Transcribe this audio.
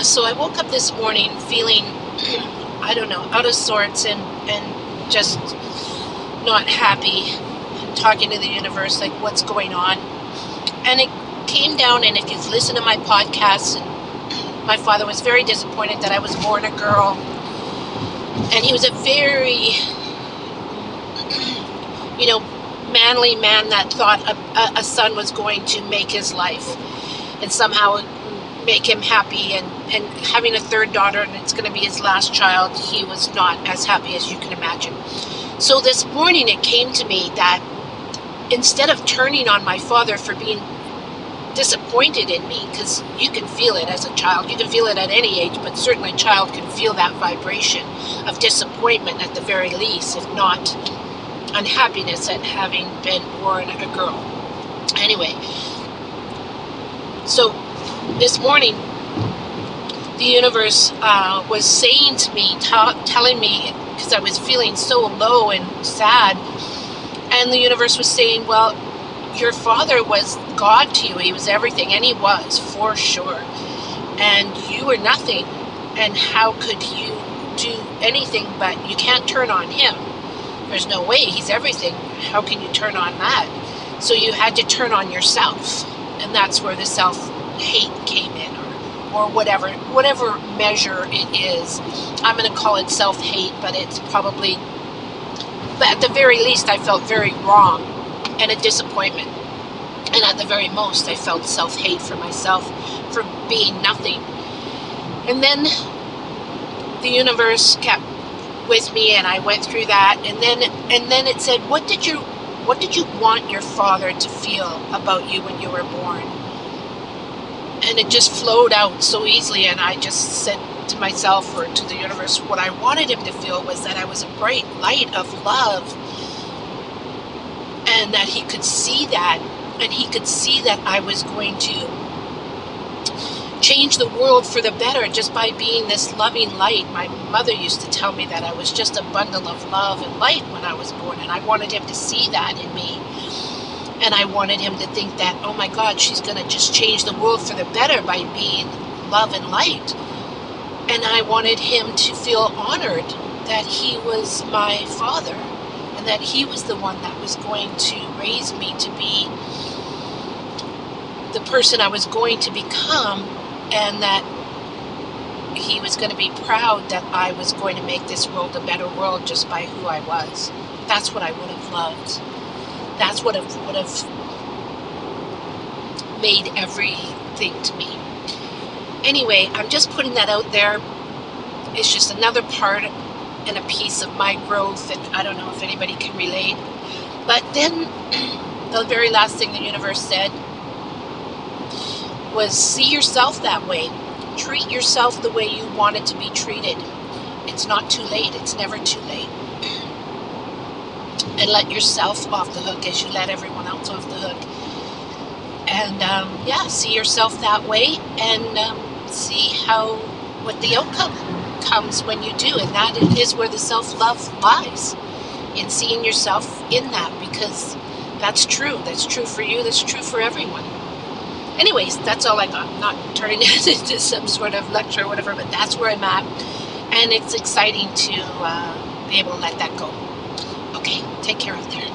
Yeah, so I woke up this morning feeling, I don't know, out of sorts and just not happy, talking to the universe, like what's going on. And it came down, and if you've listened to my podcast, my father was very disappointed that I was born a girl. And he was a very, you know, manly man that thought a son was going to make his life and somehow make him happy. And having a third daughter, and it's going to be his last child, he was not as happy as you can imagine. So this morning it came to me that instead of turning on my father for being disappointed in me, because you can feel it as a child, you can feel it at any age, but certainly a child can feel that vibration of disappointment at the very least, if not unhappiness at having been born a girl. Anyway, so this morning the universe was saying to me, telling me, because I was feeling so low and sad, and the universe was saying, well, your father was God to you. He was everything, and he was for sure, and you were nothing, and how could you do anything? But you can't turn on him. There's no way. He's everything. How can you turn on that? So you had to turn on yourself, and that's where the self-hate came in, or whatever measure it is. I'm going to call it self-hate, but it's probably, but at the very least, I felt very wrong and a disappointment. And at the very most, I felt self-hate for myself for being nothing. And then the universe kept with me, and I went through that, and then it said, what did you want your father to feel about you when you were born? And it just flowed out so easily, and I just said to myself, or to the universe, what I wanted him to feel was that I was a bright light of love, and that he could see that, and he could see that I was going to change the world for the better just by being this loving light. My mother used to tell me that I was just a bundle of love and light when I was born, and I wanted him to see that in me. And I wanted him to think that, oh my God, she's going to just change the world for the better by being love and light. And I wanted him to feel honored that he was my father, and that he was the one that was going to raise me to be the person I was going to become, and that he was going to be proud that I was going to make this world a better world just by who I was. That's what I would have loved. That's what would have made everything to me. Anyway, I'm just putting that out there. It's just another part and a piece of my growth, and I don't know if anybody can relate. But then the very last thing the universe said was, see yourself that way. Treat yourself the way you wanted to be treated. It's not too late. It's never too late. And let yourself off the hook as you let everyone else off the hook. And yeah, see yourself that way, and see what the outcome comes when you do. And that is where the self-love lies, in seeing yourself in that, because that's true. That's true for you. That's true for everyone. Anyways, that's all I got. I'm not turning it into some sort of lecture or whatever, but that's where I'm at. And it's exciting to be able to let that go. Okay, take care out there.